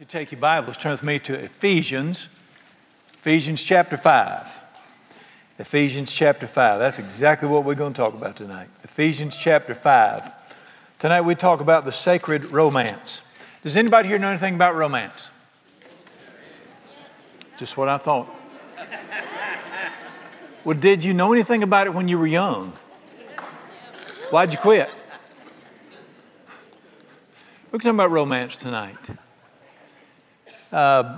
You take your Bibles, turn with me to Ephesians chapter 5. Ephesians chapter 5. That's exactly what we're going to talk about tonight. Ephesians chapter 5. Tonight we talk about the sacred romance. Does anybody here know anything about romance? Just what I thought. Well, did you know anything about it when you were young? Why'd you quit? We're talking about romance tonight. Y'all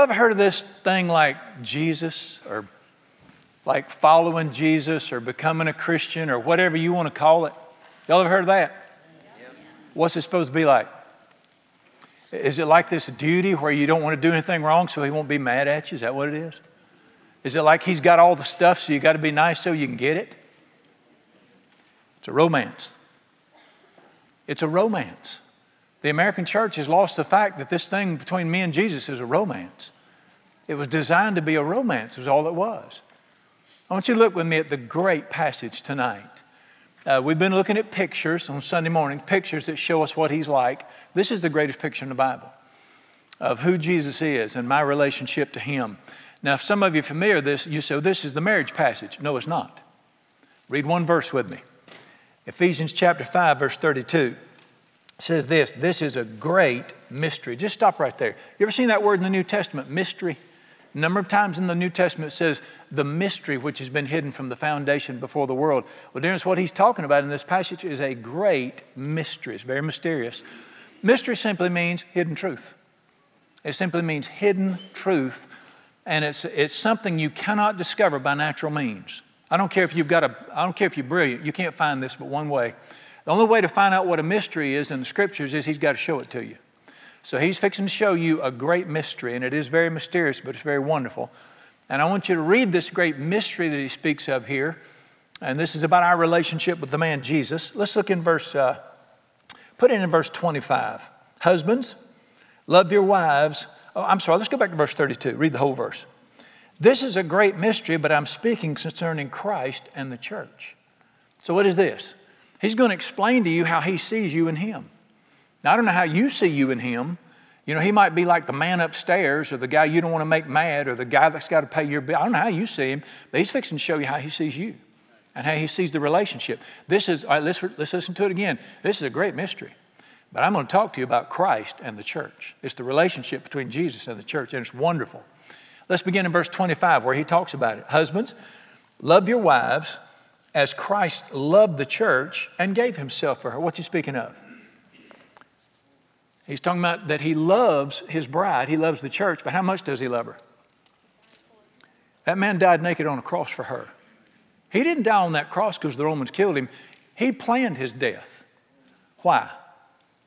ever heard of this thing like Jesus or like following Jesus or becoming a Christian or whatever you want to call it? Y'all ever heard of that? Yep. What's it supposed to be like? Is it like this duty where you don't want to do anything wrong so he won't be mad at you? Is that what it is? Is it like he's got all the stuff so you got to be nice so you can get it? It's a romance. It's a romance. The American church has lost the fact that this thing between me and Jesus is a romance. It was designed to be a romance, is all it was. I want you to look with me at the great passage tonight. We've been looking at pictures on Sunday morning, pictures that show us what he's like. This is the greatest picture in the Bible of who Jesus is and my relationship to him. Now, if some of you are familiar with this, you say, well, this is the marriage passage. No, it's not. Read one verse with me. Ephesians chapter 5, verse 32. Says this is a great mystery. Just stop right there. You ever seen that word in the New Testament, mystery? A number of times in the New Testament it says the mystery which has been hidden from the foundation before the world. Well, dear, what he's talking about in this passage is a great mystery. It's very mysterious. Mystery simply means hidden truth. It simply means hidden truth, and it's something you cannot discover by natural means. I don't care if you're brilliant. You can't find this but one way. The only way to find out what a mystery is in the Scriptures is he's got to show it to you. So he's fixing to show you a great mystery, and it is very mysterious, but it's very wonderful. And I want you to read this great mystery that he speaks of here, and this is about our relationship with the man Jesus. Let's look in verse 25. Husbands, love your wives. Oh, I'm sorry, let's go back to verse 32. Read the whole verse. This is a great mystery, but I'm speaking concerning Christ and the church. So what is this? He's going to explain to you how he sees you and him. Now, I don't know how you see you and him. You know, he might be like the man upstairs or the guy you don't want to make mad or the guy that's got to pay your bill. I don't know how you see him, but he's fixing to show you how he sees you and how he sees the relationship. Let's listen to it again. This is a great mystery, but I'm going to talk to you about Christ and the church. It's the relationship between Jesus and the church, and it's wonderful. Let's begin in verse 25 where he talks about it. Husbands, love your wives as Christ loved the church and gave himself for her. What you speaking of? He's talking about that he loves his bride. He loves the church, but how much does he love her? That man died naked on a cross for her. He didn't die on that cross because the Romans killed him. He planned his death. Why?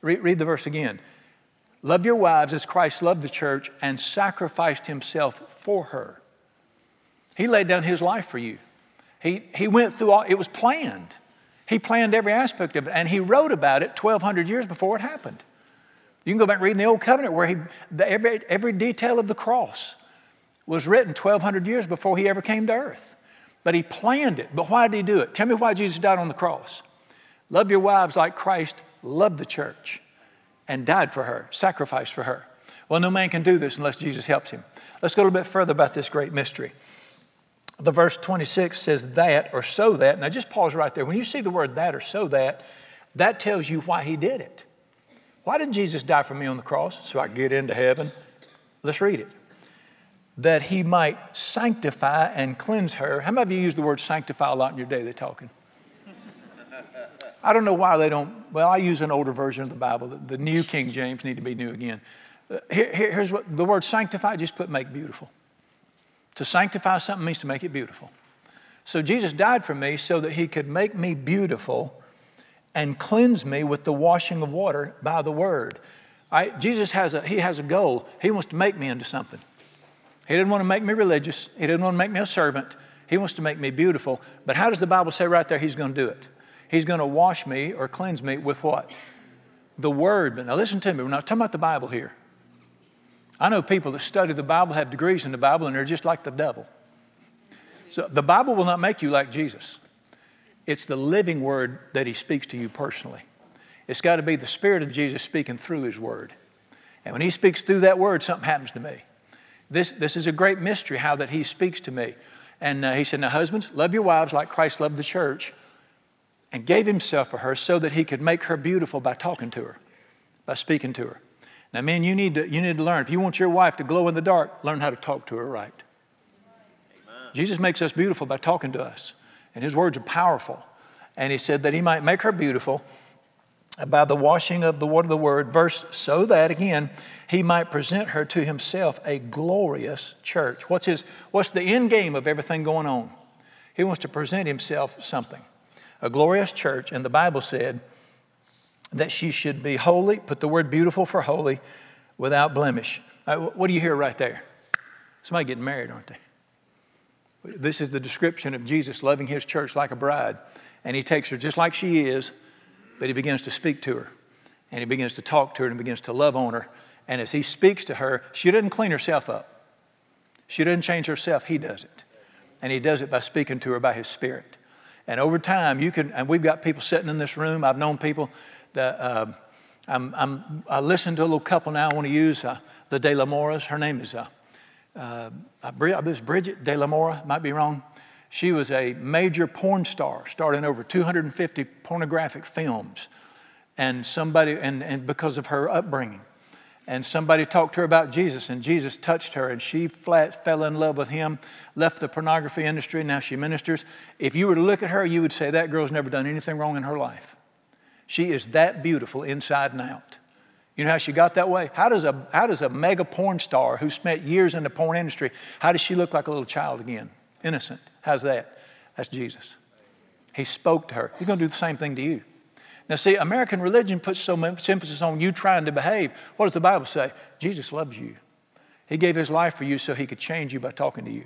Read the verse again. Love your wives as Christ loved the church and sacrificed himself for her. He laid down his life for you. He went through all, it was planned. He planned every aspect of it, and he wrote about it 1,200 years before it happened. You can go back and read in the Old Covenant where every detail of the cross was written 1,200 years before he ever came to earth. But he planned it. But why did he do it? Tell me why Jesus died on the cross. Love your wives like Christ loved the church and died for her, sacrificed for her. Well, no man can do this unless Jesus helps him. Let's go a little bit further about this great mystery. The verse 26 says that or so that. Now just pause right there. When you see the word that or so that, that tells you why he did it. Why did Jesus die for me on the cross? So I could get into heaven. Let's read it. That he might sanctify and cleanse her. How many of you use the word sanctify a lot in your daily talking? I don't know why they don't. Well, I use an older version of the Bible. The New King James need to be new again. Here's what the word sanctify, just put make beautiful. To sanctify something means to make it beautiful. So Jesus died for me so that he could make me beautiful and cleanse me with the washing of water by the word. Jesus has a goal. He wants to make me into something. He didn't want to make me religious. He didn't want to make me a servant. He wants to make me beautiful. But how does the Bible say right there he's going to do it? He's going to wash me or cleanse me with what? The word. But now listen to me. We're not talking about the Bible here. I know people that study the Bible, have degrees in the Bible, and they're just like the devil. So the Bible will not make you like Jesus. It's the living word that he speaks to you personally. It's got to be the Spirit of Jesus speaking through his word. And when he speaks through that word, something happens to me. This is a great mystery, how that he speaks to me. And he said, now husbands, love your wives like Christ loved the church and gave himself for her so that he could make her beautiful by talking to her, by speaking to her. Now, men, you need to learn. If you want your wife to glow in the dark, learn how to talk to her right. Amen. Jesus makes us beautiful by talking to us. And his words are powerful. And he said that he might make her beautiful by the washing of the water of the word, so that, again, he might present her to himself a glorious church. What's the end game of everything going on? He wants to present himself something, a glorious church. And the Bible said that she should be holy, put the word beautiful for holy, without blemish. Right, what do you hear right there? Somebody getting married, aren't they? This is the description of Jesus loving his church like a bride. And he takes her just like she is, but he begins to speak to her. And he begins to talk to her and begins to love on her. And as he speaks to her, she doesn't clean herself up. She doesn't change herself. He does it. And he does it by speaking to her by his Spirit. And over time, and we've got people sitting in this room. I've known people that I listen to a little couple now. I want to use the De La Moras. Her name is Bridget De La Mora, might be wrong. She was a major porn star, starring over 250 pornographic films, and because of her upbringing, and somebody talked to her about Jesus, and Jesus touched her, and she fell in love with him, left the pornography industry, and now she ministers. If you were to look at her, you would say that girl's never done anything wrong in her life. She is that beautiful inside and out. You know how she got that way? How does a mega porn star who spent years in the porn industry, how does she look like a little child again? Innocent. How's that? That's Jesus. He spoke to her. He's going to do the same thing to you. Now see, American religion puts so much emphasis on you trying to behave. What does the Bible say? Jesus loves you. He gave his life for you so he could change you by talking to you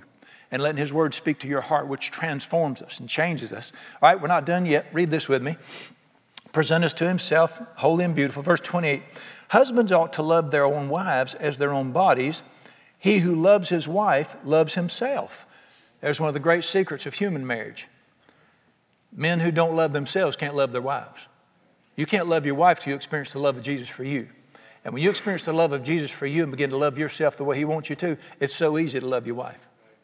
and letting his word speak to your heart, which transforms us and changes us. All right, we're not done yet. Read this with me. Present us to himself, holy and beautiful. Verse 28. Husbands ought to love their own wives as their own bodies. He who loves his wife loves himself. There's one of the great secrets of human marriage. Men who don't love themselves can't love their wives. You can't love your wife till you experience the love of Jesus for you. And when you experience the love of Jesus for you and begin to love yourself the way he wants you to, it's so easy to love your wife.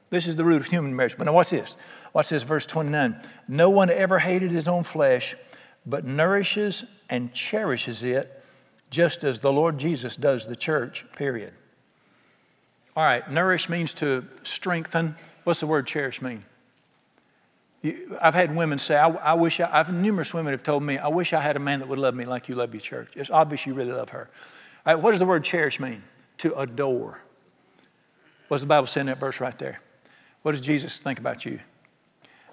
This is the root of human marriage. But now watch this. Watch this, verse 29. No one ever hated his own flesh, but nourishes and cherishes it, just as the Lord Jesus does the church, period. All right, nourish means to strengthen. What's the word cherish mean? I've had women say, numerous women have told me, I wish I had a man that would love me like you love your church. It's obvious you really love her. All right, what does the word cherish mean? To adore. What's the Bible say in that verse right there? What does Jesus think about you?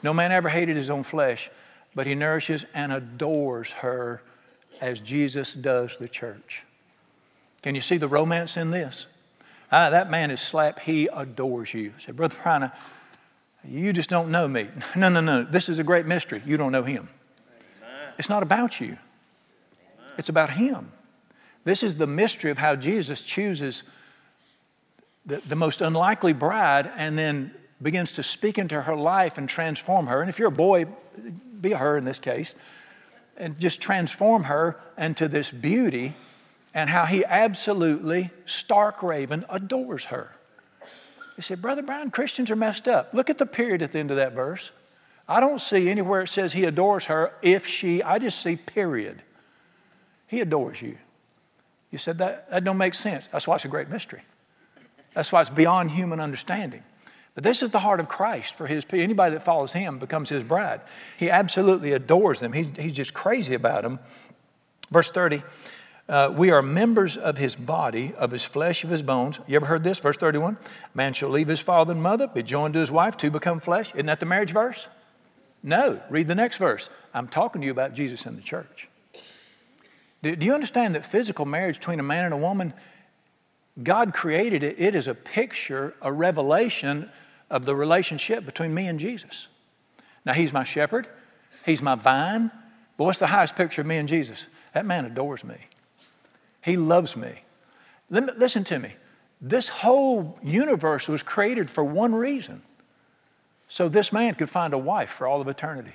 No man ever hated his own flesh, but he nourishes and adores her as Jesus does the church. Can you see the romance in this? That man is slapped. He adores you. I said, Brother Prina, you just don't know me. No. This is a great mystery. You don't know him. Amen. It's not about you. Amen. It's about him. This is the mystery of how Jesus chooses the most unlikely bride and then begins to speak into her life and transform her. And if you're a boy, be her in this case. And just transform her into this beauty, and how he absolutely, stark raving, adores her. He said, Brother Brown, Christians are messed up. Look at the period at the end of that verse. I don't see anywhere it says he adores her I just see period. He adores you. You said that don't make sense. That's why it's a great mystery. That's why it's beyond human understanding. But this is the heart of Christ for his people. Anybody that follows him becomes his bride. He absolutely adores them. He's just crazy about them. Verse 30, we are members of his body, of his flesh, of his bones. You ever heard this? Verse 31, man shall leave his father and mother, be joined to his wife, two become flesh. Isn't that the marriage verse? No, read the next verse. I'm talking to you about Jesus and the church. Do you understand that physical marriage between a man and a woman, God created it. It is a picture, a revelation of the relationship between me and Jesus. Now, he's my shepherd. He's my vine. But what's the highest picture of me and Jesus? That man adores me. He loves me. Listen to me. This whole universe was created for one reason. So this man could find a wife for all of eternity.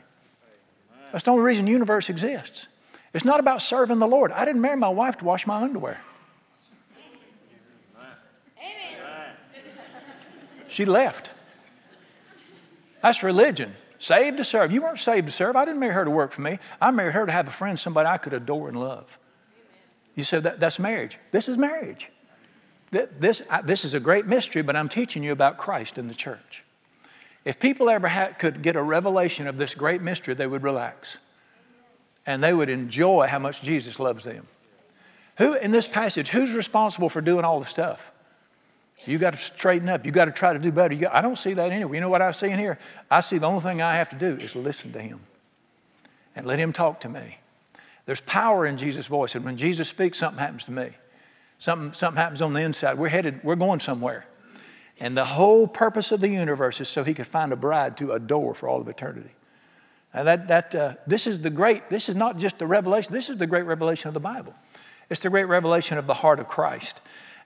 That's the only reason the universe exists. It's not about serving the Lord. I didn't marry my wife to wash my underwear. She left. That's religion. Saved to serve. You weren't saved to serve. I didn't marry her to work for me. I married her to have a friend, somebody I could adore and love. You said that's marriage. This is marriage. This is a great mystery, but I'm teaching you about Christ and the church. If people ever could get a revelation of this great mystery, they would relax. And they would enjoy how much Jesus loves them. Who in this passage, who's responsible for doing all the stuff? You got to straighten up. You got to try to do better. I don't see that anywhere. You know what I see in here? I see the only thing I have to do is listen to him and let him talk to me. There's power in Jesus' voice. And when Jesus speaks, something happens to me. Something happens on the inside. We're going somewhere. And the whole purpose of the universe is so he could find a bride to adore for all of eternity. And this is not just the revelation. This is the great revelation of the Bible. It's the great revelation of the heart of Christ.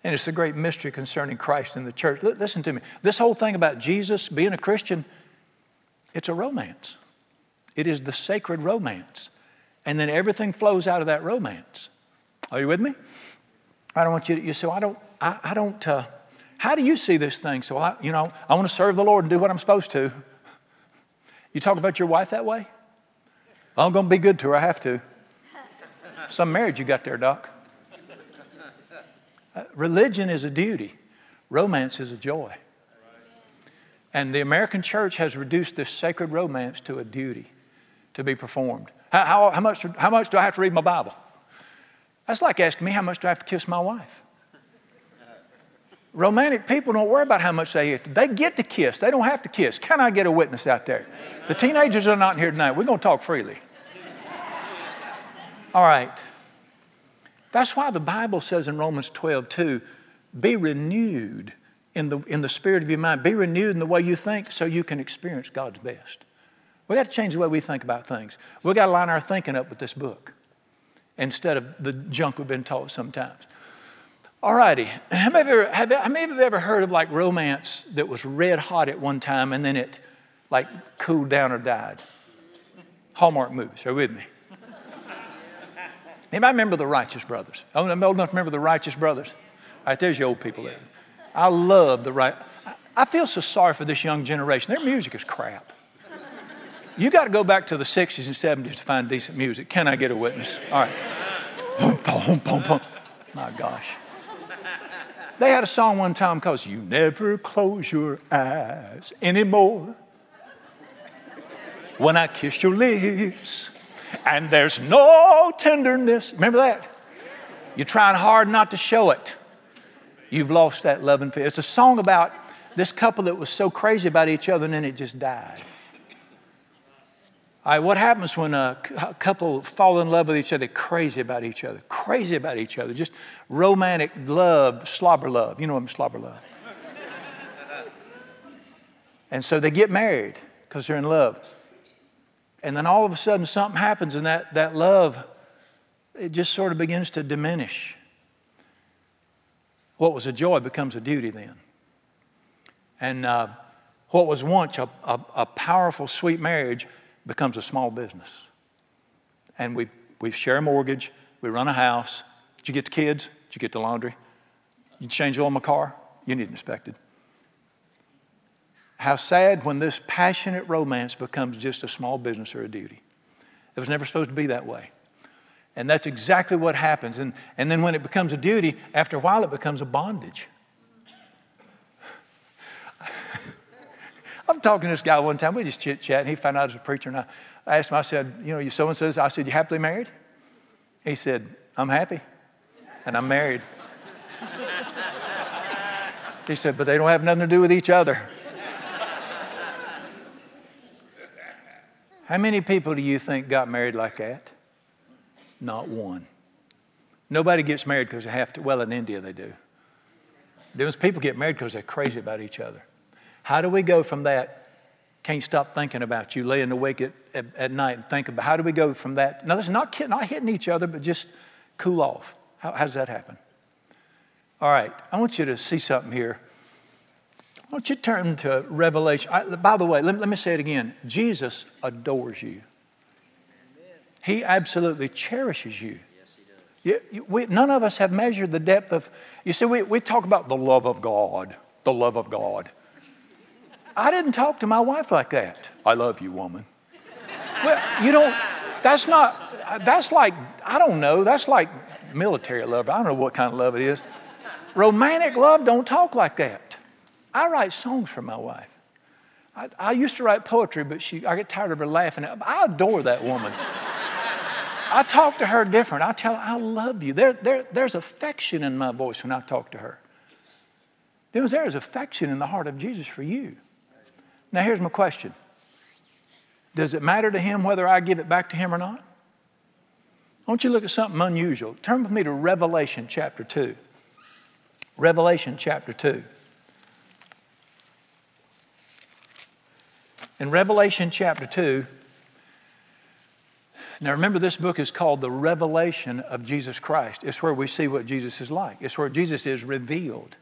And it's the great mystery concerning Christ and the church. Listen to me. This whole thing about Jesus being a Christian, it's a romance. It is the sacred romance. And then everything flows out of that romance. Are you with me? I don't want you to, you say, well, I don't, how do you see this thing? So, I want to serve the Lord and do what I'm supposed to. You talk about your wife that way? Well, I'm going to be good to her. I have to. Some marriage you got there, Doc. Religion is a duty. Romance is a joy. And the American church has reduced this sacred romance to a duty to be performed. How much do I have to read my Bible? That's like asking me how much do I have to kiss my wife. Romantic people don't worry about how much they get. They get to kiss. They don't have to kiss. Can I get a witness out there? The teenagers are not here tonight. We're going to talk freely. All right. That's why the Bible says in Romans 12:2, be renewed in the spirit of your mind. Be renewed in the way you think so you can experience God's best. We've got to change the way we think about things. We've got to line our thinking up with this book instead of the junk we've been taught sometimes. All righty. How many of you have ever heard of like romance that was red hot at one time and then it like cooled down or died? Hallmark movies, are you with me? Anybody remember the Righteous Brothers? I'm old enough to remember the Righteous Brothers. All right, there's your old people there. I love the Righteous. I feel so sorry for this young generation. Their music is crap. You got to go back to the 60s and 70s to find decent music. Can I get a witness? All right. My gosh. They had a song one time called You Never Close Your Eyes Anymore When I Kiss Your Lips. And there's no tenderness. Remember that? You're trying hard not to show it. You've lost that love and fear. It's a song about this couple that was so crazy about each other and then it just died. All right, what happens when a couple fall in love with each other? Crazy about each other. Just romantic love, slobber love. You know what I'm slobber love. And so they get married because they're in love. And then all of a sudden something happens and that love, it just sort of begins to diminish. What was a joy becomes a duty then. And what was once a powerful, sweet marriage becomes a small business. And we share a mortgage, we run a house. Did you get the kids? Did you get the laundry? You change oil in my car? You need inspected. How sad when this passionate romance becomes just a small business or a duty. It was never supposed to be that way. And that's exactly what happens. And then when it becomes a duty, after a while it becomes a bondage. I'm talking to this guy one time. We just chit-chat. And he found out I was a preacher. And I asked him, I said, you know, you so-and-so. I said, you happily married? He said, I'm happy. And I'm married. He said, but they don't have nothing to do with each other. How many people do you think got married like that? Not one. Nobody gets married because they have to. Well, in India they do. Those people get married because they're crazy about each other. How do we go from that? Can't stop thinking about you, laying awake at night and think about how do we go from that? Now, this is not hitting each other, but just cool off. How does that happen? All right, I want you to see something here. Why don't you turn to Revelation? By the way, let me say it again. Jesus adores you. He absolutely cherishes you. Yes, he does. None of us have measured the depth of... You see, we talk about the love of God. I didn't talk to my wife like that. I love you, woman. Well, you don't, that's like, I don't know, that's like military love. I don't know what kind of love it is. Romantic love don't talk like that. I write songs for my wife. I used to write poetry, but I get tired of her laughing. I adore that woman. I talk to her different. I tell her, I love you. There's affection in my voice when I talk to her. There is affection in the heart of Jesus for you. Now, here's my question. Does it matter to him whether I give it back to him or not? I want you to look at something unusual. Turn with me to Revelation chapter 2. Revelation chapter 2. In Revelation chapter 2, now remember this book is called the Revelation of Jesus Christ. It's where we see what Jesus is like. It's where Jesus is revealed.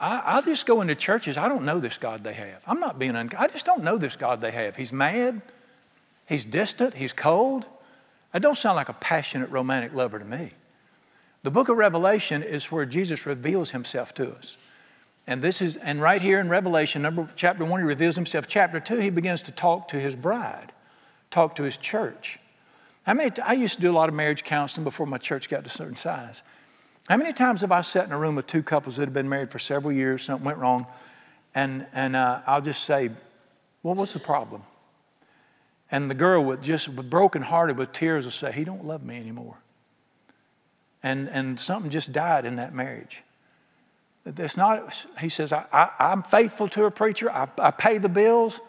I just go into churches, I don't know this God they have. I'm not being unkind. I just don't know this God they have. He's mad. He's distant. He's cold. That don't sound like a passionate romantic lover to me. The book of Revelation is where Jesus reveals himself to us. And right here in Revelation, chapter 1, he reveals himself. Chapter 2, he begins to talk to his bride, talk to his church. I used to do a lot of marriage counseling before my church got to a certain size. How many times have I sat in a room with two couples that have been married for several years, something went wrong, and I'll just say, well, what's the problem? And the girl brokenhearted with tears will say, he don't love me anymore. And something just died in that marriage. It's not, he says, I'm faithful to a preacher. I pay the bills.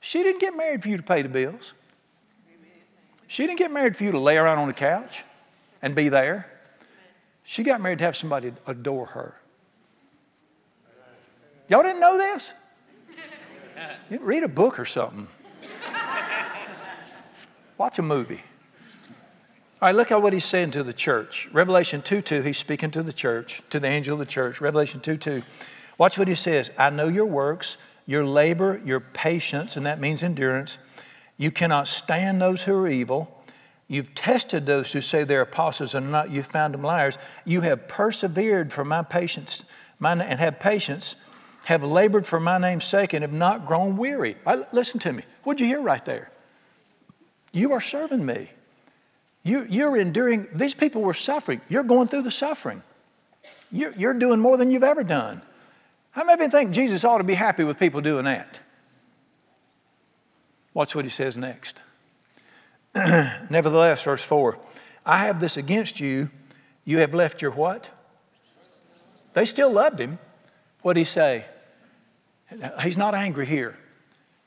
She didn't get married for you to pay the bills. She didn't get married for you to lay around on the couch and be there. She got married to have somebody adore her. Y'all didn't know this? You read a book or something. Watch a movie. All right, look at what he's saying to the church. Revelation 2:2, he's speaking to the church, to the angel of the church. Revelation 2:2. Watch what he says. I know your works, your labor, your patience, and that means endurance. You cannot stand those who are evil. You've tested those who say they're apostles and not. You found them liars. You have persevered for my patience, and have patience, have labored for my name's sake, and have not grown weary. Listen to me. What'd you hear right there? You are serving me. You're enduring. These people were suffering. You're going through the suffering. You're doing more than you've ever done. How many of you think Jesus ought to be happy with people doing that? Watch what he says next. Nevertheless, verse 4, I have this against you. You have left your what? They still loved him. What did he say? He's not angry here.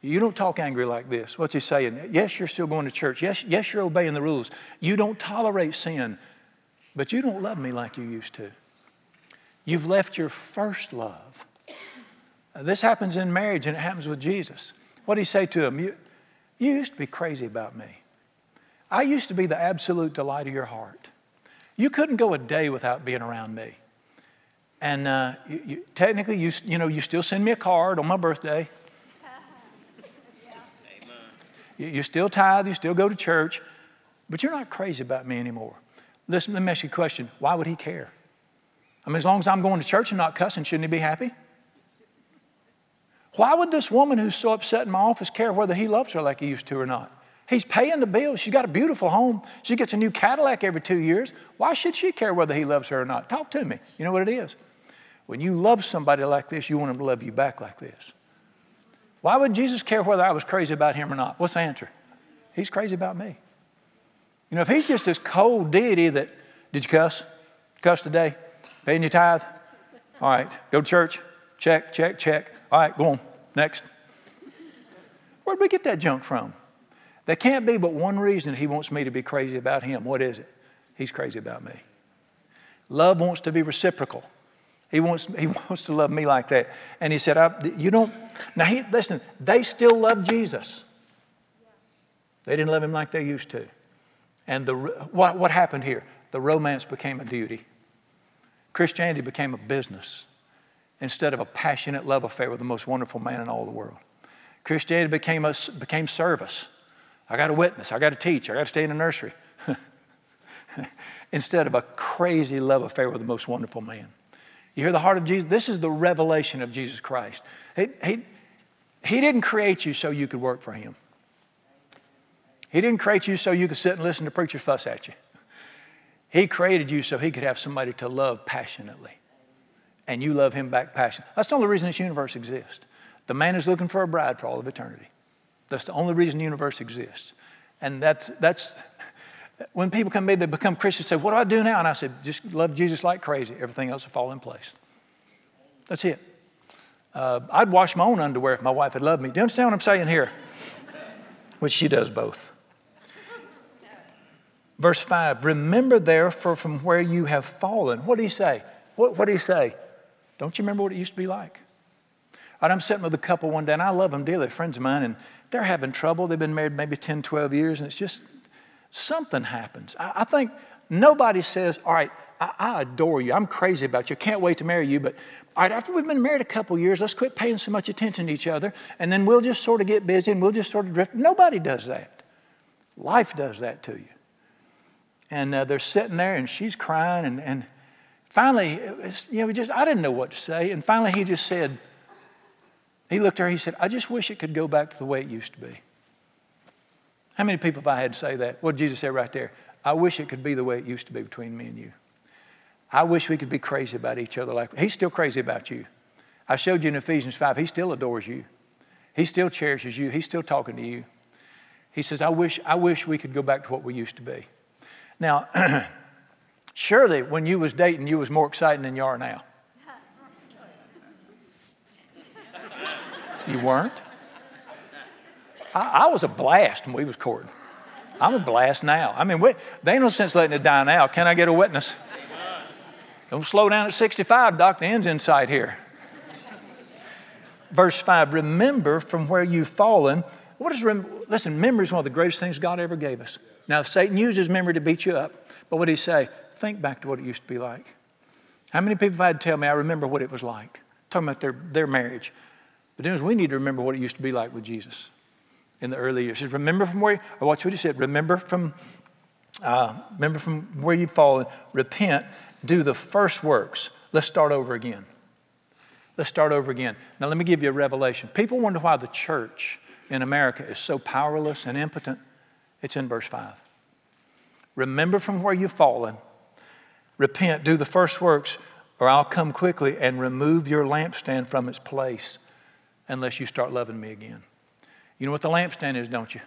You don't talk angry like this. What's he saying? Yes, you're still going to church. Yes, you're obeying the rules. You don't tolerate sin, but you don't love me like you used to. You've left your first love. This happens in marriage and it happens with Jesus. What did he say to him? You used to be crazy about me. I used to be the absolute delight of your heart. You couldn't go a day without being around me. And technically, you still send me a card on my birthday. You still tithe, you still go to church, but you're not crazy about me anymore. Listen, let me ask you a question. Why would he care? I mean, as long as I'm going to church and not cussing, shouldn't he be happy? Why would this woman who's so upset in my office care whether he loves her like he used to or not? He's paying the bills. She's got a beautiful home. She gets a new Cadillac every 2 years. Why should she care whether he loves her or not? Talk to me. You know what it is? When you love somebody like this, you want him to love you back like this. Why would Jesus care whether I was crazy about him or not? What's the answer? He's crazy about me. You know, if he's just this cold deity that, did you cuss? Cuss today? Paying your tithe? All right, go to church. Check, check, check. All right, go on. Next. Where'd we get that junk from? There can't be but one reason he wants me to be crazy about him. What is it? He's crazy about me. Love wants to be reciprocal. He wants to love me like that. And he said, you don't. Now, listen, they still love Jesus. They didn't love him like they used to. And what happened here? The romance became a duty. Christianity became a business instead of a passionate love affair with the most wonderful man in all the world. Christianity became service. I got to witness. I got to teach. I got to stay in the nursery. Instead of a crazy love affair with the most wonderful man. You hear the heart of Jesus? This is the revelation of Jesus Christ. He didn't create you so you could work for him. He didn't create you so you could sit and listen to preachers fuss at you. He created you so he could have somebody to love passionately. And you love him back passionately. That's the only reason this universe exists. The man is looking for a bride for all of eternity. That's the only reason the universe exists. And that's when people come in, they become Christians, say, what do I do now? And I said, just love Jesus like crazy. Everything else will fall in place. That's it. I'd wash my own underwear if my wife had loved me. Do you understand what I'm saying here? Which she does both. Verse 5, remember therefore from where you have fallen. What did he say? What did he say? Don't you remember what it used to be like? All right, I'm sitting with a couple one day, and I love them dearly, friends of mine, and they're having trouble. They've been married maybe 10, 12 years, and it's just something happens. I think nobody says, all right, I adore you. I'm crazy about you. I can't wait to marry you, but all right, after we've been married a couple years, let's quit paying so much attention to each other, and then we'll just sort of get busy, and we'll just sort of drift. Nobody does that. Life does that to you. And they're sitting there, and she's crying. And finally, I didn't know what to say. And finally, he just said, he looked at her, he said, I just wish it could go back to the way it used to be. How many people have I had say that? What did Jesus say right there? I wish it could be the way it used to be between me and you. I wish we could be crazy about each other. Like he's still crazy about you. I showed you in Ephesians 5, he still adores you. He still cherishes you. He's still talking to you. He says, I wish we could go back to what we used to be. Now, surely when you was dating, you was more exciting than you are now. You weren't? I was a blast when we was courting. I'm a blast now. I mean, there ain't no sense letting it die now. Can I get a witness? Don't slow down at 65, Doc. The end's in sight here. Verse 5, remember from where you've fallen. Listen, memory is one of the greatest things God ever gave us. Now, Satan uses memory to beat you up, but what did he say? Think back to what it used to be like. How many people have had to tell me, I remember what it was like? Talking about their marriage. But then we need to remember what it used to be like with Jesus in the early years. He says, remember from where, or watch what he said, remember from where you've fallen, repent, do the first works. Let's start over again. Let's start over again. Now, let me give you a revelation. People wonder why the church in America is so powerless and impotent. It's in verse 5. Remember from where you've fallen. Repent, do the first works, or I'll come quickly and remove your lampstand from its place unless you start loving me again. You know what the lampstand is, don't you?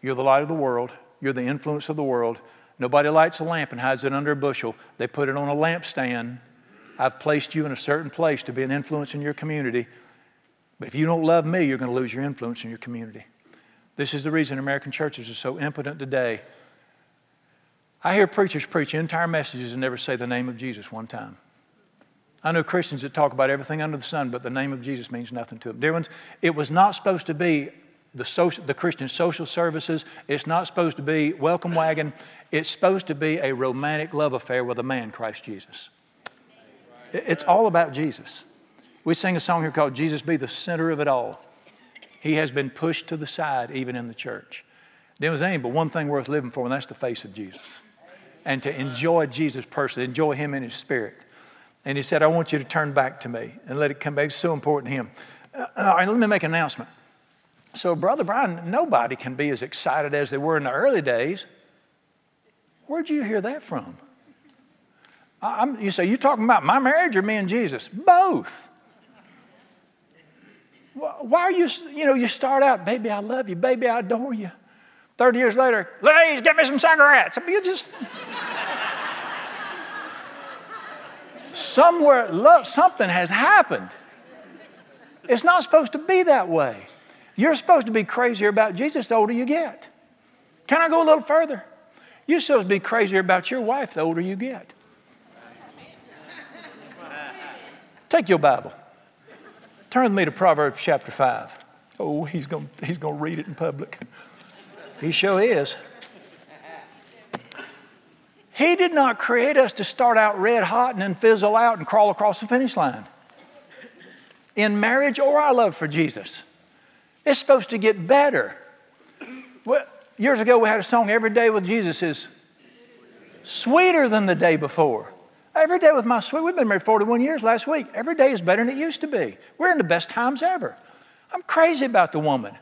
You're the light of the world. You're the influence of the world. Nobody lights a lamp and hides it under a bushel. They put it on a lampstand. I've placed you in a certain place to be an influence in your community. But if you don't love me, you're going to lose your influence in your community. This is the reason American churches are so impotent today. I hear preachers preach entire messages and never say the name of Jesus one time. I know Christians that talk about everything under the sun, but the name of Jesus means nothing to them. Dear ones, it was not supposed to be the Christian social services. It's not supposed to be welcome wagon. It's supposed to be a romantic love affair with a man, Christ Jesus. It's all about Jesus. We sing a song here called Jesus Be the Center of It All. He has been pushed to the side, even in the church. There was but one thing worth living for, and that's the face of Jesus. And to enjoy Jesus personally, enjoy him in his spirit. And he said, I want you to turn back to me and let it come back. It's so important to him. All right, let me make an announcement. So, Brother Brian, nobody can be as excited as they were in the early days. Where'd you hear that from? You say, you talking about my marriage or me and Jesus? Both. Why are you start out, baby, I love you. Baby, I adore you. 30 years later, ladies, get me some cigarettes. I mean, you just, somewhere, something has happened. It's not supposed to be that way. You're supposed to be crazier about Jesus the older you get. Can I go a little further? You're supposed to be crazier about your wife the older you get. Take your Bible. Turn with me to Proverbs chapter 5. Oh, he's going to read it in public. He sure is. He did not create us to start out red hot and then fizzle out and crawl across the finish line. In marriage or our love for Jesus, it's supposed to get better. Well, years ago, we had a song, Every Day with Jesus is Sweeter Than the Day Before. Every day with my sweetheart, we've been married 41 years last week. Every day is better than it used to be. We're in the best times ever. I'm crazy about the woman.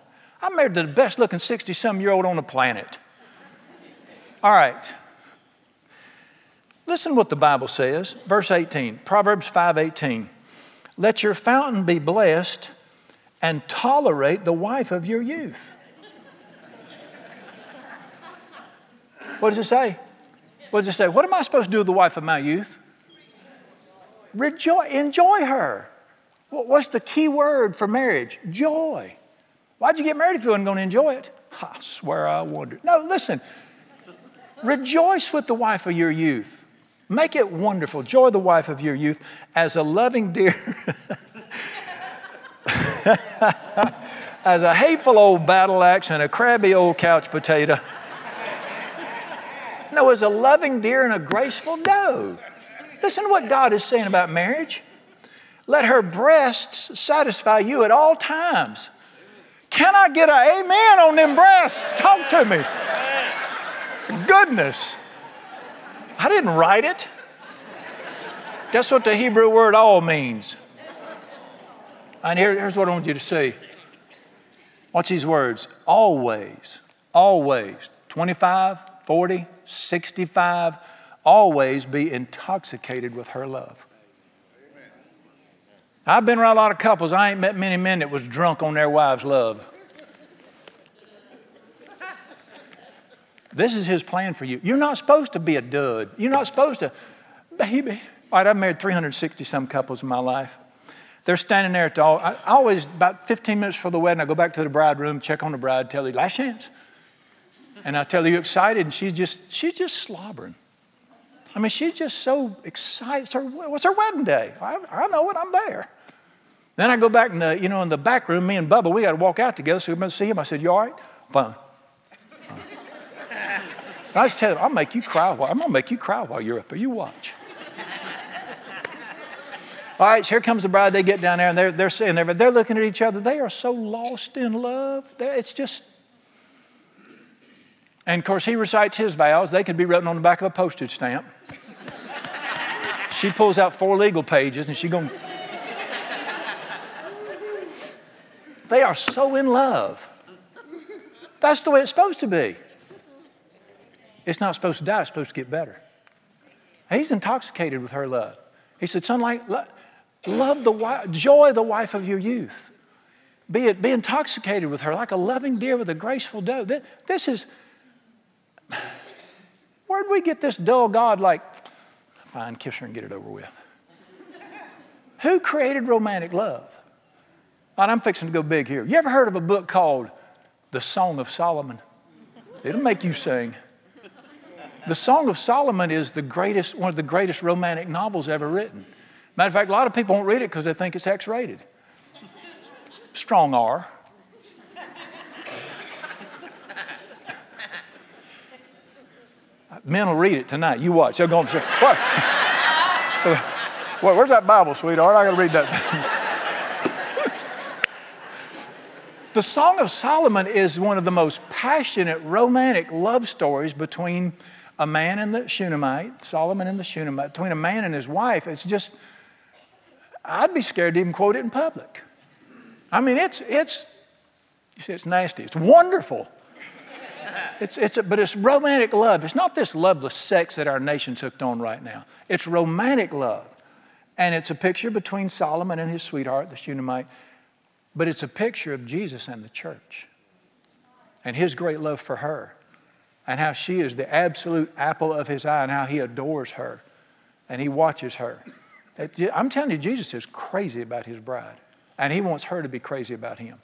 I'm married to the best looking 60-some-year-old on the planet. All right. Listen what the Bible says. Verse 18, Proverbs 5:18. Let your fountain be blessed and tolerate the wife of your youth. What does it say? What does it say? What am I supposed to do with the wife of my youth? Rejoice. Enjoy her. What's the key word for marriage? Joy. Why'd you get married if you wasn't going to enjoy it? I swear I wondered. No, listen. Rejoice with the wife of your youth. Make it wonderful. Joy the wife of your youth as a loving dear, as a hateful old battle axe and a crabby old couch potato. No, as a loving deer and a graceful doe. Listen to what God is saying about marriage. Let her breasts satisfy you at all times. Can I get an amen on them breasts? Talk to me. Goodness. I didn't write it. That's what the Hebrew word all means. And here's what I want you to see. Watch these words. Always, always, 25, 40, 65, always be intoxicated with her love. I've been around a lot of couples. I ain't met many men that was drunk on their wives' love. This is his plan for you. You're not supposed to be a dud. You're not supposed to, baby. All right, I've married 360-some couples in my life. They're standing there at the altar. I always, about 15 minutes before the wedding, I go back to the bride room, check on the bride, tell her, last chance. And I tell her, you excited? And she's just slobbering. I mean, she's just so excited. What's her wedding day? I know it. I'm there. Then I go back in the back room. Me and Bubba, we got to walk out together. So we went to see him. I said, you all right? Fine. And I just tell him, I'm going to make you cry while you're up there. You watch. All right, so here comes the bride. They get down there, and they're sitting there. But they're looking at each other. They are so lost in love. It's just... And, of course, he recites his vows. They could be written on the back of a postage stamp. She pulls out 4 legal pages, and she's going... They are so in love. That's the way it's supposed to be. It's not supposed to die. It's supposed to get better. He's intoxicated with her love. He said, son, like, love the wife, joy the wife of your youth. Be intoxicated with her like a loving deer with a graceful doe. This is... Where'd we get this dull God like, fine, kiss her and get it over with? Who created romantic love? All right, I'm fixing to go big here. You ever heard of a book called The Song of Solomon? It'll make you sing. The Song of Solomon is one of the greatest romantic novels ever written. Matter of fact, a lot of people won't read it because they think it's X-rated. Strong R. Men will read it tonight. You watch. They'll go home and say, what? So, where's that Bible, sweetheart? I got to read that. The Song of Solomon is one of the most passionate romantic love stories between a man and the Shunammite, Solomon and the Shunammite, between a man and his wife. It's just, I'd be scared to even quote it in public. I mean, you see, it's nasty. It's wonderful. But it's romantic love. It's not this loveless sex that our nation's hooked on right now. It's romantic love. And it's a picture between Solomon and his sweetheart, the Shunammite. But it's a picture of Jesus and the church and his great love for her and how she is the absolute apple of his eye and how he adores her and he watches her. I'm telling you, Jesus is crazy about his bride and he wants her to be crazy about him.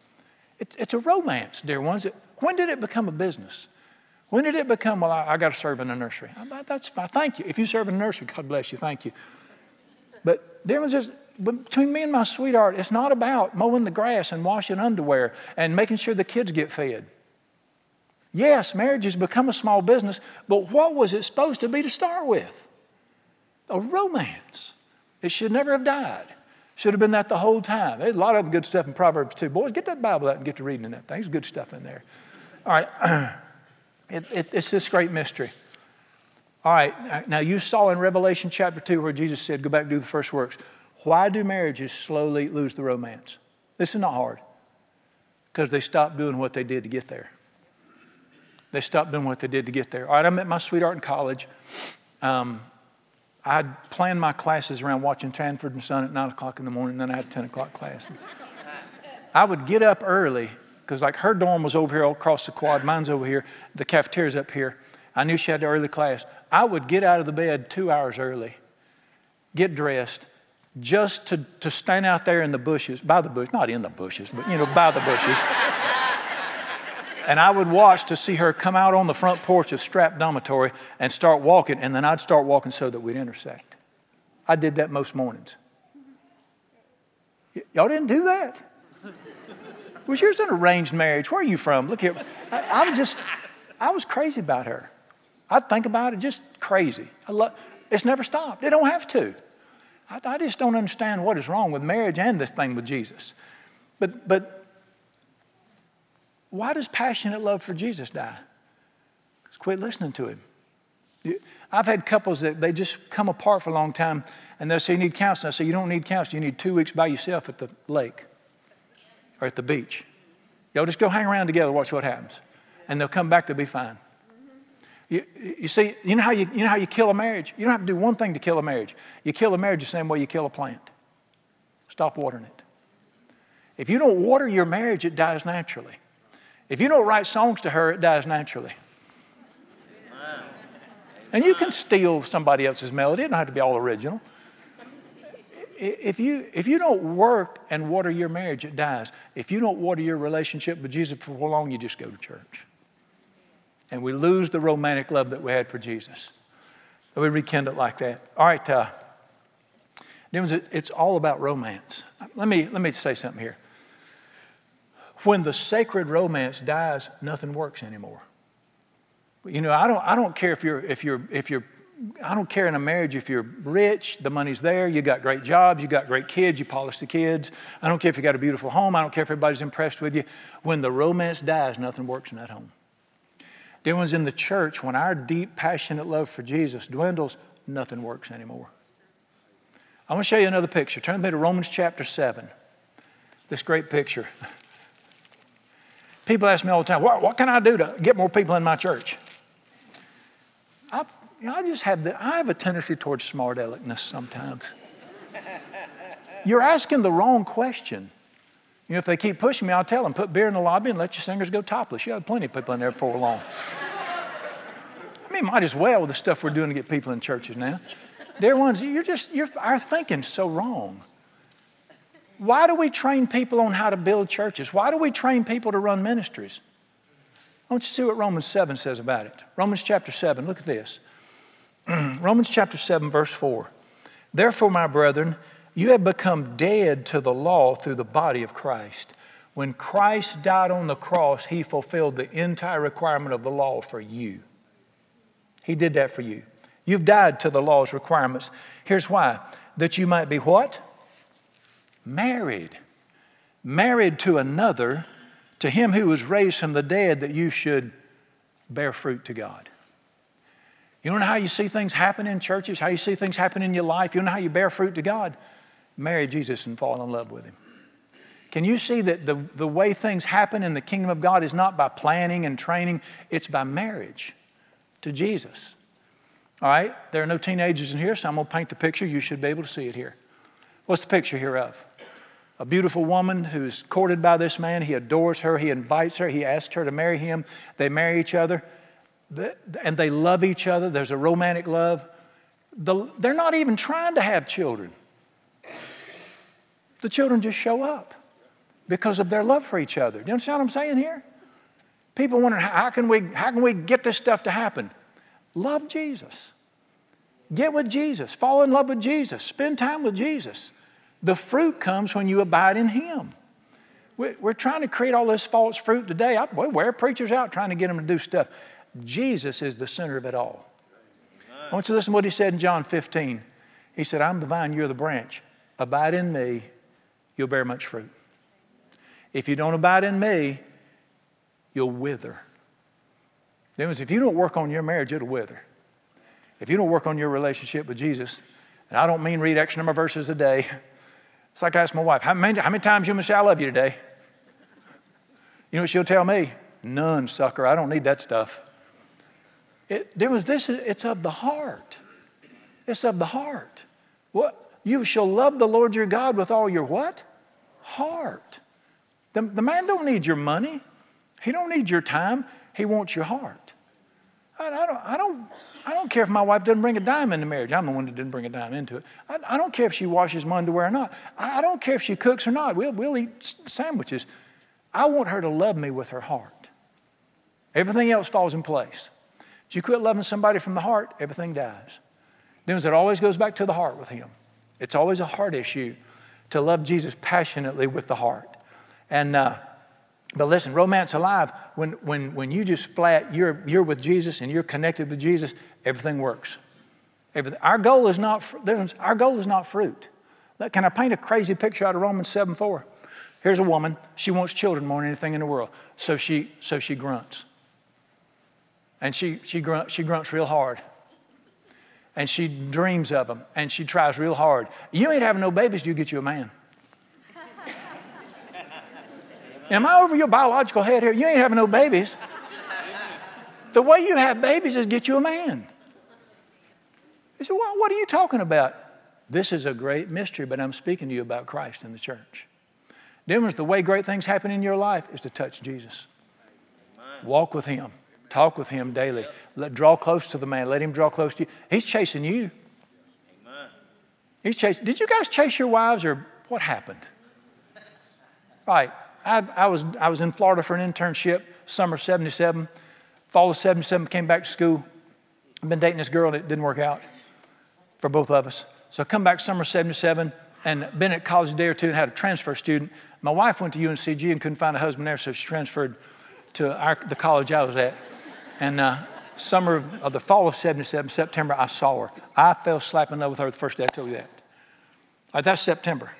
It's a romance, dear ones. When did it become a business? When did it become, well, I got to serve in a nursery? That's fine. Thank you. If you serve in a nursery, God bless you. Thank you. But there was just, between me and my sweetheart, it's not about mowing the grass and washing underwear and making sure the kids get fed. Yes, marriage has become a small business, but what was it supposed to be to start with? A romance. It should never have died. Should have been that the whole time. There's a lot of good stuff in Proverbs too. Boys, get that Bible out and get to reading in that thing. There's good stuff in there. All right. It's this great mystery. All right, now you saw in Revelation chapter 2 where Jesus said, go back and do the first works. Why do marriages slowly lose the romance? This is not hard. Because they stopped doing what they did to get there. They stopped doing what they did to get there. All right, I met my sweetheart in college. I planned my classes around watching Tanford and Son at 9 o'clock in the morning, and then I had a 10 o'clock class. I would get up early, because like her dorm was over here across the quad, mine's over here, the cafeteria's up here. I knew she had the early class. I would get out of the bed 2 hours early, get dressed, just to stand out there in the bushes, by the bush, not in the bushes, but you know, by the bushes. And I would watch to see her come out on the front porch of Strapp dormitory and start walking, and then I'd start walking so that we'd intersect. I did that most mornings. Y'all didn't do that? Was yours an arranged marriage? Where are you from? Look here. I was crazy about her. I'd think about it, just crazy. It's never stopped. It don't have to. I just don't understand what is wrong with marriage and this thing with Jesus. But why does passionate love for Jesus die? Just quit listening to him. I've had couples that they just come apart for a long time and they'll say, you need counseling. I say, you don't need counseling. You need 2 weeks by yourself at the lake or at the beach. Y'all just go hang around together, watch what happens. And they'll come back to be fine. You see, you know how you kill a marriage? You don't have to do one thing to kill a marriage. You kill a marriage the same way you kill a plant. Stop watering it. If you don't water your marriage, it dies naturally. If you don't write songs to her, it dies naturally. Wow. And you can steal somebody else's melody. It don't have to be all original. If you don't work and water your marriage, it dies. If you don't water your relationship with Jesus for how long, you just go to church. And we lose the romantic love that we had for Jesus. And we rekindle it like that. All right, it's all about romance. Let me say something here. When the sacred romance dies, nothing works anymore. You know, I don't care if you're I don't care in a marriage if you're rich, the money's there, you got great jobs, you got great kids, you polish the kids. I don't care if you got a beautiful home, I don't care if everybody's impressed with you. When the romance dies, nothing works in that home. Then when in the church, when our deep, passionate love for Jesus dwindles, nothing works anymore. I want to show you another picture. Turn with me to Romans chapter 7. This great picture. People ask me all the time, what can I do to get more people in my church? I have a tendency towards smart aleckness sometimes. You're asking the wrong question. You know, if they keep pushing me, I'll tell them, put beer in the lobby and let your singers go topless. You have plenty of people in there before long. I mean, might as well with the stuff we're doing to get people in churches now. Dear ones, our thinking's so wrong. Why do we train people on how to build churches? Why do we train people to run ministries? I want you to see what Romans 7 says about it. Romans chapter 7, look at this. Romans chapter 7, verse 4. Therefore, my brethren, you have become dead to the law through the body of Christ. When Christ died on the cross, he fulfilled the entire requirement of the law for you. He did that for you. You've died to the law's requirements. Here's why. That you might be what? Married. Married to another, to him who was raised from the dead, that you should bear fruit to God. You don't know how you see things happen in churches, how you see things happen in your life. You don't know how you bear fruit to God. Marry Jesus and fall in love with him. Can you see that the way things happen in the kingdom of God is not by planning and training, it's by marriage to Jesus. All right, there are no teenagers in here, so I'm going to paint the picture. You should be able to see it here. What's the picture here of? A beautiful woman who's courted by this man. He adores her. He invites her. He asks her to marry him. They marry each other. And they love each other. There's a romantic love. They're not even trying to have children. The children just show up because of their love for each other. Do you understand what I'm saying here? People wondering, how can we get this stuff to happen? Love Jesus. Get with Jesus. Fall in love with Jesus. Spend time with Jesus. The fruit comes when you abide in him. We're trying to create all this false fruit today. We wear preachers out trying to get them to do stuff. Jesus is the center of it all. I want you to listen to what he said in John 15. He said, I'm the vine, you're the branch. Abide in me, you'll bear much fruit. If you don't abide in me, you'll wither. If you don't work on your marriage, it'll wither. If you don't work on your relationship with Jesus, and I don't mean read X number of verses a day. It's like I asked my wife, how many times you must say, I love you today? You know what she'll tell me? None, sucker. I don't need that stuff. It's of the heart. It's of the heart. What? You shall love the Lord your God with all your what? Heart. The man don't need your money. He don't need your time. He wants your heart. I don't care if my wife doesn't bring a dime into marriage. I'm the one that didn't bring a dime into it. I don't care if she washes my underwear or not. I don't care if she cooks or not. We'll eat sandwiches. I want her to love me with her heart. Everything else falls in place. If you quit loving somebody from the heart, everything dies. Then it always goes back to the heart with him. It's always a heart issue to love Jesus passionately with the heart. But listen, romance alive, when you just flat, you're with Jesus and you're connected with Jesus, everything works. Our goal is not fruit. Look, can I paint a crazy picture out of Romans 7:4? Here's a woman, she wants children more than anything in the world. So she grunts. And she grunts real hard. And she dreams of them. And she tries real hard. You ain't having no babies till you get you a man. Am I over your biological head here? You ain't having no babies. The way you have babies is get you a man. He said, well, what are you talking about? This is a great mystery, but I'm speaking to you about Christ and the church. The way great things happen in your life is to touch Jesus. Walk with him. Talk with him daily. Draw close to the man. Let him draw close to you. He's chasing you. Did you guys chase your wives or what happened? Right. I was in Florida for an internship, summer 77, fall of 77, came back to school. I've been dating this girl and it didn't work out for both of us. So I come back summer 77 and been at college a day or two and had a transfer student. My wife went to UNCG and couldn't find a husband there, so she transferred to the college I was at. And the fall of 77, September, I saw her. I fell slap in love with her the first day I told you that. All right, that's September.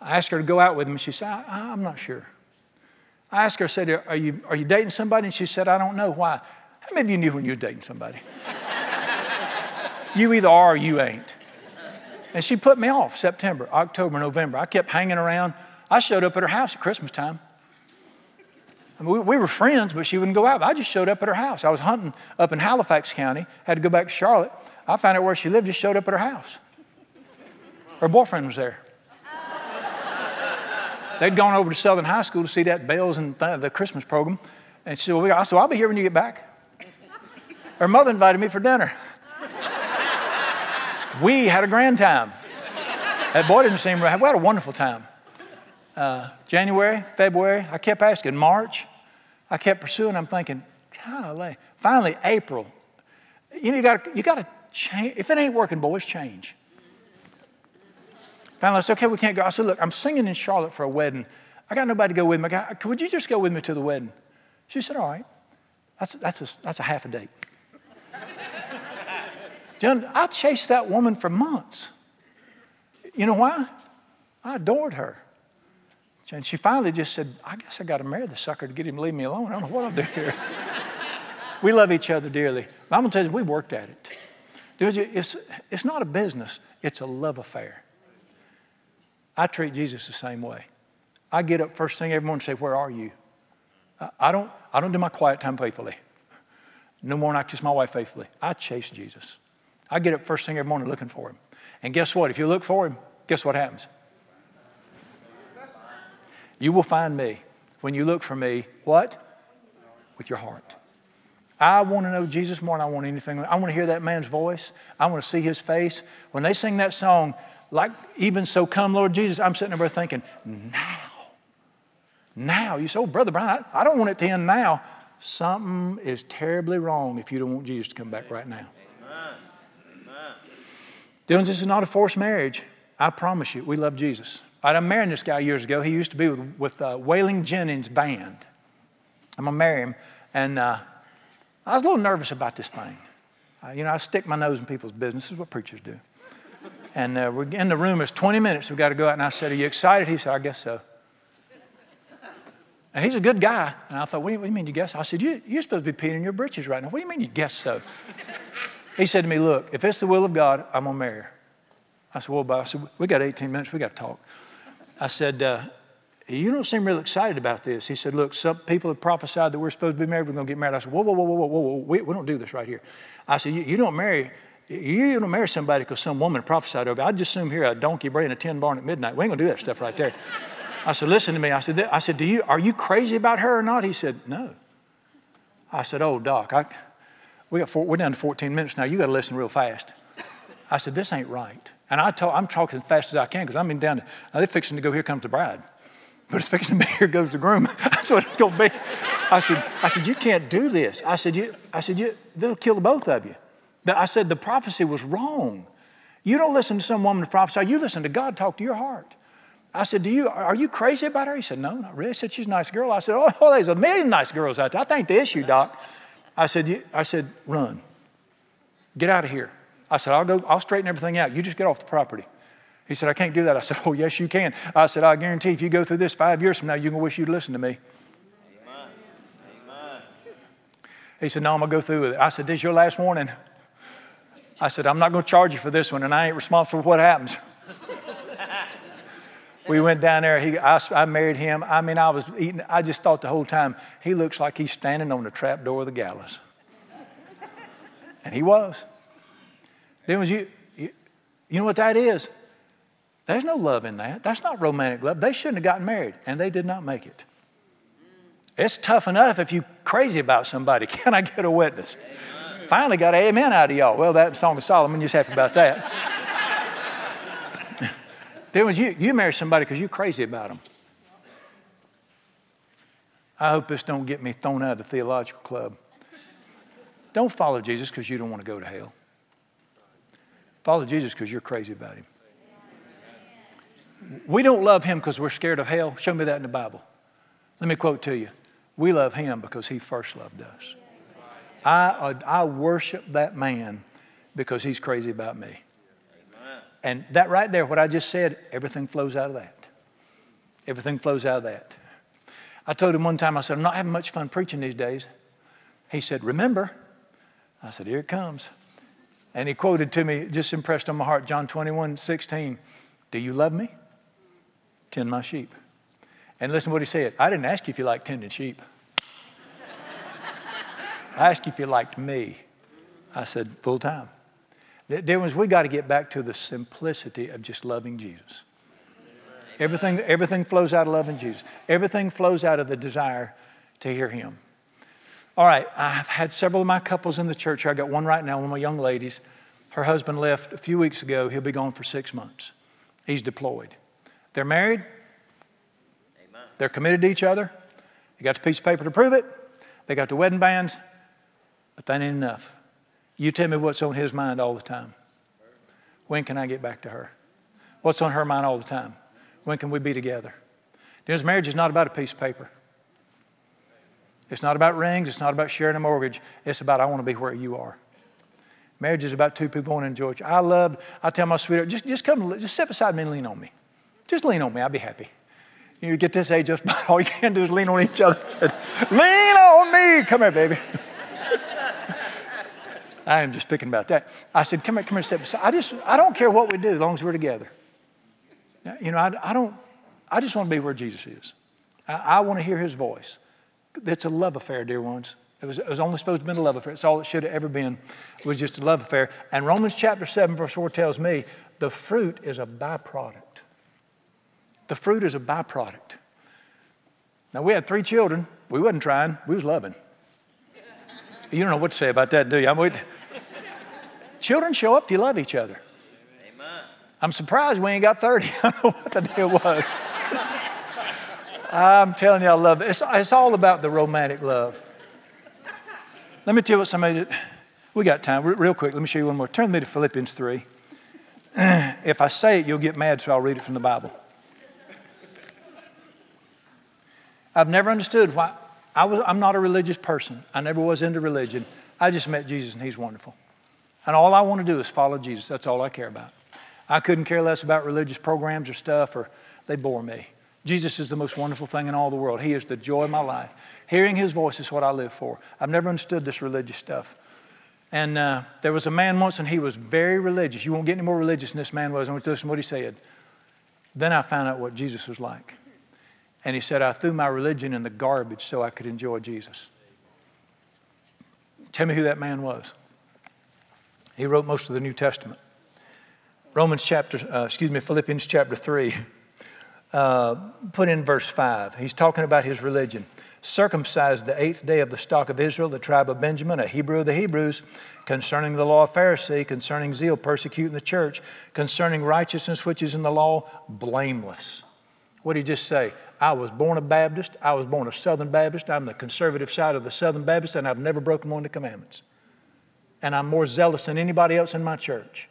I asked her to go out with me. She said, I'm not sure. I asked her, I said, are you dating somebody? And she said, I don't know. Why? How many of you knew when you were dating somebody? You either are or you ain't. And she put me off September, October, November. I kept hanging around. I showed up at her house at Christmas time. I mean, we were friends, but she wouldn't go out. I just showed up at her house. I was hunting up in Halifax County. Had to go back to Charlotte. I found out where she lived, just showed up at her house. Her boyfriend was there. They'd gone over to Southern High School to see that bells and the Christmas program. And she said, well, I said, I'll be here when you get back. Her mother invited me for dinner. We had a grand time. That boy didn't seem right. We had a wonderful time. January, February, I kept asking. March, I kept pursuing. I'm thinking, golly. Finally, April. You know, you got to change. If it ain't working, boys, change. Finally, I said, okay, we can't go. I said, look, I'm singing in Charlotte for a wedding. I got nobody to go with me. Would you just go with me to the wedding? She said, all right. That's a half a date. John, I chased that woman for months. You know why? I adored her. And she finally just said, I guess I got to marry the sucker to get him to leave me alone. I don't know what I'll do here. We love each other dearly. But I'm going to tell you, we worked at it. It's not a business. It's a love affair. I treat Jesus the same way. I get up first thing every morning and say, where are you? I don't do my quiet time faithfully. No more than I kiss my wife faithfully. I chase Jesus. I get up first thing every morning looking for him. And guess what? If you look for him, guess what happens? You will find me. When you look for me, what? With your heart. I want to know Jesus more than I want anything. I want to hear that man's voice. I want to see his face. When they sing that song, like, even so come, Lord Jesus, I'm sitting over there thinking, now. You say, oh, Brother Brian, I don't want it to end now. Something is terribly wrong if you don't want Jesus to come back right now. Amen. This is not a forced marriage. I promise you, we love Jesus. Right, I married this guy years ago. He used to be with Wailing Jennings Band. I'm going to marry him. And I was a little nervous about this thing. I stick my nose in people's business. This is what preachers do. And we're in the room. It's 20 minutes. We've got to go out. And I said, are you excited? He said, I guess so. And he's a good guy. And I thought, what do you mean you guess? I said, you're supposed to be peeing in your britches right now. What do you mean you guess so? He said to me, look, if it's the will of God, I'm going to marry her. I said, well, Bob, we got 18 minutes. We got to talk. I said, you don't seem real excited about this. He said, look, some people have prophesied that we're supposed to be married. We're going to get married. I said, whoa. We don't do this right here. I said, you don't marry somebody because some woman prophesied over. I'd just assume here a donkey bray in a tin barn at midnight. We ain't going to do that stuff right there. I said, listen to me. I said, are you crazy about her or not? He said, no. I said, oh, Doc, we're down to 14 minutes now. You got to listen real fast. I said, this ain't right. And I'm talking as fast as I can because I'm in down to, they're fixing to go, here comes the bride. But it's fixing to be, here goes the groom. That's what it's going to be. I said, you can't do this. I said, they'll kill the both of you. I said, the prophecy was wrong. You don't listen to some woman to prophesy. You listen to God talk to your heart. I said, are you crazy about her? He said, no, not really. I said, she's a nice girl. I said, oh, there's a million nice girls out there. That ain't the issue, Doc. I said, run. Get out of here. I said, I'll straighten everything out. You just get off the property. He said, I can't do that. I said, oh, yes, you can. I said, I guarantee if you go through this 5 years from now, you're going to wish you'd listen to me. Amen. Amen. He said, no, I'm going to go through with it. I said, this is your last warning. I said, I'm not going to charge you for this one, and I ain't responsible for what happens. We went down there. I married him. I mean, I was eating. I just thought the whole time, he looks like he's standing on the trap door of the gallows. And he was. Then was you know what that is? There's no love in that. That's not romantic love. They shouldn't have gotten married, and they did not make it. It's tough enough if you're crazy about somebody. Can I get a witness? Amen. Finally got an amen out of y'all. Well, that Song of Solomon, you're just happy about that. Then when you marry somebody because you're crazy about them. I hope this don't get me thrown out of the theological club. Don't follow Jesus because you don't want to go to hell. Follow Jesus because you're crazy about him. We don't love him because we're scared of hell. Show me that in the Bible. Let me quote to you. We love him because he first loved us. I worship that man because he's crazy about me. And that right there, what I just said, everything flows out of that. Everything flows out of that. I told him one time, I said, I'm not having much fun preaching these days. He said, remember. I said, here it comes. And he quoted to me, just impressed on my heart, John 21:16. Do you love me? Tend my sheep. And listen to what he said. I didn't ask you if you liked tending sheep. I asked you if you liked me. I said, full time. The difference, we got to get back to the simplicity of just loving Jesus. Everything flows out of loving Jesus. Everything flows out of the desire to hear him. All right, I've had several of my couples in the church here. I got one right now, one of my young ladies. Her husband left a few weeks ago. He'll be gone for 6 months. He's deployed. They're married. Amen. They're committed to each other. They got the piece of paper to prove it. They got the wedding bands. But that ain't enough. You tell me what's on his mind all the time. When can I get back to her? What's on her mind all the time? When can we be together? Because marriage is not about a piece of paper. It's not about rings. It's not about sharing a mortgage. It's about, I want to be where you are. Marriage is about two people want to enjoy each other. I tell my sweetheart, just sit beside me and lean on me. Just lean on me. I'll be happy. You get this age, just about all you can do is lean on each other. Lean on me. Come here, baby. I am just picking about that. I said, come here, step aside. I don't care what we do as long as we're together. You know, I just want to be where Jesus is. I want to hear his voice. It's a love affair, dear ones. It was only supposed to have been a love affair. It's all it should have ever been. It was just a love affair. And Romans chapter 7:4 tells me the fruit is a byproduct. The fruit is a byproduct. Now, we had 3 children. We wasn't trying. We was loving. You don't know what to say about that, do you? Children show up if you love each other. Amen. I'm surprised we ain't got 30. I don't know what the deal was. I'm telling you, I love it. It's all about the romantic love. Let me tell you what somebody did. We got time. Real quick, let me show you one more. Turn me to Philippians 3. If I say it, you'll get mad, so I'll read it from the Bible. I've never understood why. I'm not a religious person. I never was into religion. I just met Jesus, and he's wonderful. And all I want to do is follow Jesus. That's all I care about. I couldn't care less about religious programs or stuff, or they bore me. Jesus is the most wonderful thing in all the world. He is the joy of my life. Hearing his voice is what I live for. I've never understood this religious stuff. And there was a man once, and he was very religious. You won't get any more religious than this man was. I want you to listen to what he said. Then I found out what Jesus was like. And he said, I threw my religion in the garbage so I could enjoy Jesus. Tell me who that man was. He wrote most of the New Testament. Philippians chapter 3, put in verse 5. He's talking about his religion. Circumcised the eighth day of the stock of Israel, the tribe of Benjamin, a Hebrew of the Hebrews, concerning the law of Pharisee, concerning zeal, persecuting the church, concerning righteousness, which is in the law, blameless. What did he just say? I was born a Baptist. I was born a Southern Baptist. I'm the conservative side of the Southern Baptist, and I've never broken one of the commandments. And I'm more zealous than anybody else in my church.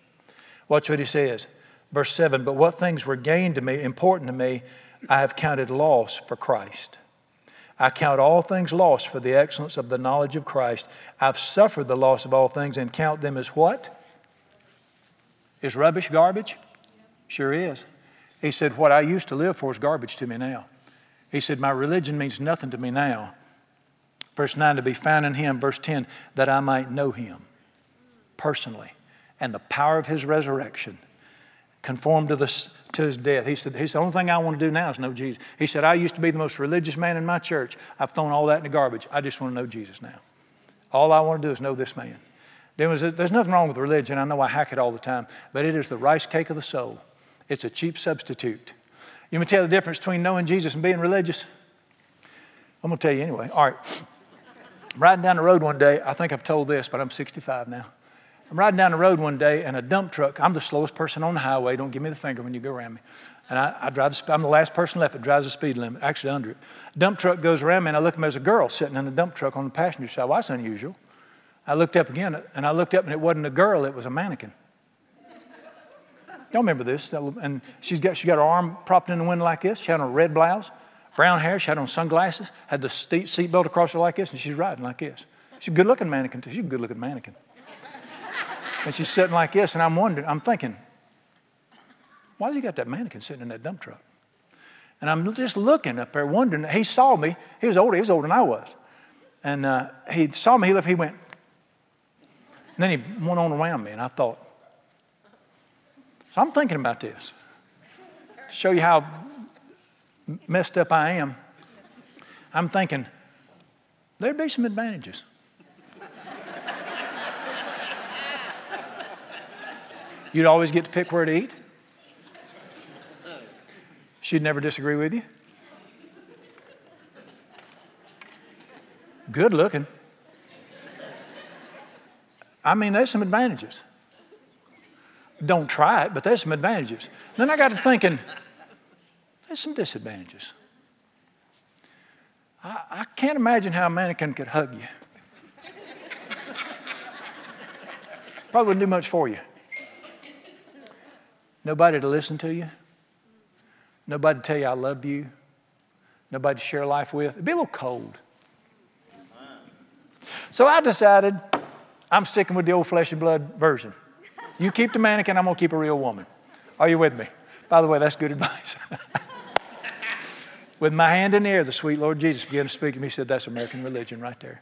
Watch what he says. Verse 7, but what things were gained to me, important to me, I have counted loss for Christ. I count all things lost for the excellence of the knowledge of Christ. I've suffered the loss of all things and count them as what? Is rubbish garbage? Sure is. He said, what I used to live for is garbage to me now. He said, my religion means nothing to me now. Verse 9, to be found in him. Verse 10, that I might know him personally and the power of his resurrection, conformed to his death. He said, the only thing I want to do now is know Jesus. He said, I used to be the most religious man in my church. I've thrown all that in the garbage. I just want to know Jesus now. All I want to do is know this man. There's nothing wrong with religion. I know I hack it all the time, but it is the rice cake of the soul. It's a cheap substitute. You may tell the difference between knowing Jesus and being religious? I'm going to tell you anyway. All right. Riding down the road one day, I think I've told this, but I'm 65 now. I'm riding down the road one day, and a dump truck, I'm the slowest person on the highway. Don't give me the finger when you go around me. And I'm the last person left that drives the speed limit, actually under it. Dump truck goes around me, and I look at him, there's a girl sitting in a dump truck on the passenger side. Well, that's unusual. I looked up, and it wasn't a girl. It was a mannequin. Y'all remember this. And she got her arm propped in the window like this. She had on a red blouse, brown hair. She had on sunglasses, had the seatbelt across her like this, and she's riding like this. She's a good-looking mannequin, too. And she's sitting like this, and I'm thinking, why has he got that mannequin sitting in that dump truck? And I'm just looking up there, wondering. He saw me. He was older than I was. And he saw me. He left. He went. And then he went on around me, and I thought. So I'm thinking about this. To show you how messed up I am. I'm thinking, there'd be some advantages. You'd always get to pick where to eat. She'd never disagree with you. Good looking. I mean, there's some advantages. Don't try it, but there's some advantages. Then I got to thinking, there's some disadvantages. I can't imagine how a mannequin could hug you. Probably wouldn't do much for you. Nobody to listen to you. Nobody to tell you I love you. Nobody to share life with. It'd be a little cold. So I decided I'm sticking with the old flesh and blood version. You keep the mannequin, I'm going to keep a real woman. Are you with me? By the way, that's good advice. With my hand in the air, the sweet Lord Jesus began to speak to me. He said, that's American religion right there.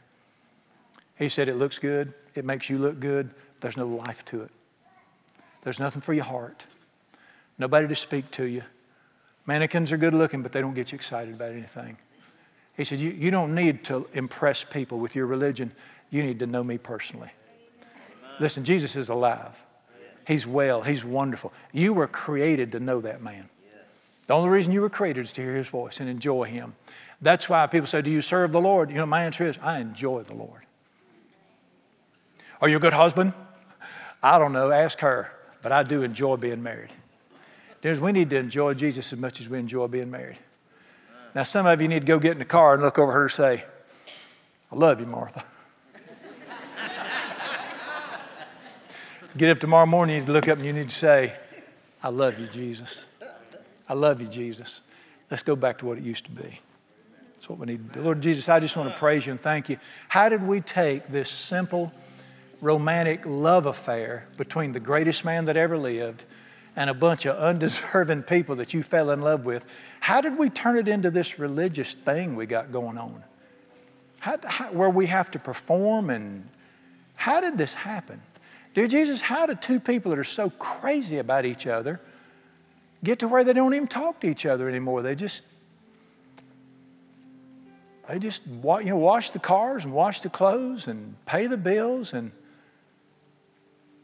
He said, it looks good. It makes you look good. There's no life to it. There's nothing for your heart. Nobody to speak to you. Mannequins are good looking, but they don't get you excited about anything. He said, you don't need to impress people with your religion. You need to know me personally. Amen. Listen, Jesus is alive. Yes. He's well. He's wonderful. You were created to know that man. Yes. The only reason you were created is to hear his voice and enjoy him. That's why people say, do you serve the Lord? You know, my answer is, I enjoy the Lord. Are you a good husband? I don't know. Ask her. But I do enjoy being married. We need to enjoy Jesus as much as we enjoy being married. Now, some of you need to go get in the car and look over her and say, I love you, Martha. Get up tomorrow morning, you need to look up and you need to say, I love you, Jesus. I love you, Jesus. Let's go back to what it used to be. That's what we need to do. Lord Jesus, I just want to praise you and thank you. How did we take this simple, romantic love affair between the greatest man that ever lived and a bunch of undeserving people that you fell in love with? How did we turn it into this religious thing we got going on? Where we have to perform and How did this happen? Dear Jesus, how did two people that are so crazy about each other get to where they don't even talk to each other anymore? They just wash the cars and wash the clothes and pay the bills, and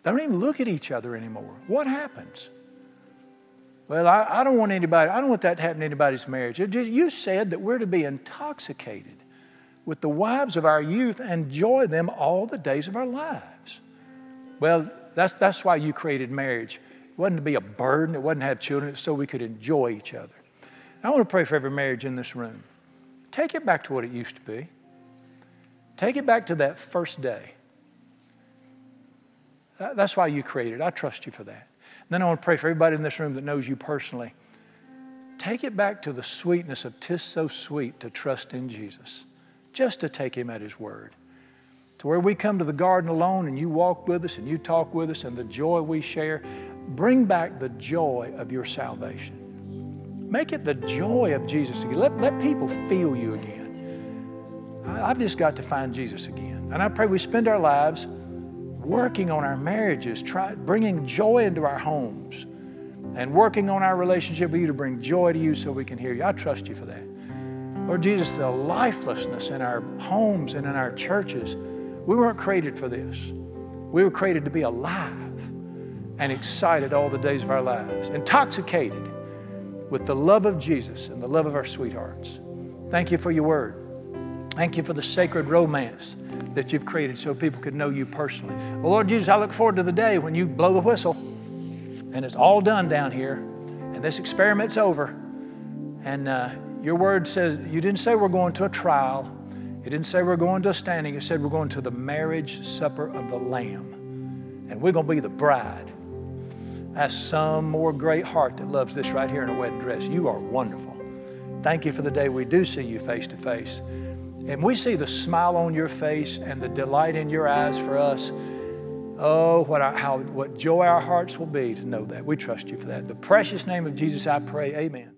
they don't even look at each other anymore. What happens? Well, I don't want that to happen to anybody's marriage. You said that we're to be intoxicated with the wives of our youth and enjoy them all the days of our lives. Well, that's why you created marriage. It wasn't to be a burden. It wasn't to have children. It's so we could enjoy each other. I want to pray for every marriage in this room. Take it back to what it used to be. Take it back to that first day. That's why you created it. I trust you for that. And then I want to pray for everybody in this room that knows you personally. Take it back to the sweetness of 'tis so sweet to trust in Jesus, just to take him at his word. To where we come to the garden alone and you walk with us and you talk with us and the joy we share. Bring back the joy of your salvation. Make it the joy of Jesus again. Let people feel you again. I've just got to find Jesus again. And I pray we spend our lives working on our marriages, bringing joy into our homes and working on our relationship with you to bring joy to you so we can hear you. I trust you for that. Lord Jesus, the lifelessness in our homes and in our churches, we weren't created for this. We were created to be alive and excited all the days of our lives, intoxicated with the love of Jesus and the love of our sweethearts. Thank you for your word. Thank you for the sacred romance that you've created so people could know you personally. Well, Lord Jesus, I look forward to the day when you blow the whistle and it's all done down here and this experiment's over. And your word says, you didn't say we're going to a trial. It didn't say we're going to a standing. It said we're going to the marriage supper of the Lamb. And we're going to be the bride. That's some more great heart that loves this right here in a wedding dress. You are wonderful. Thank you for the day we do see you face to face. And we see the smile on your face and the delight in your eyes for us. Oh, what joy our hearts will be to know that. We trust you for that. In the precious name of Jesus, I pray. Amen.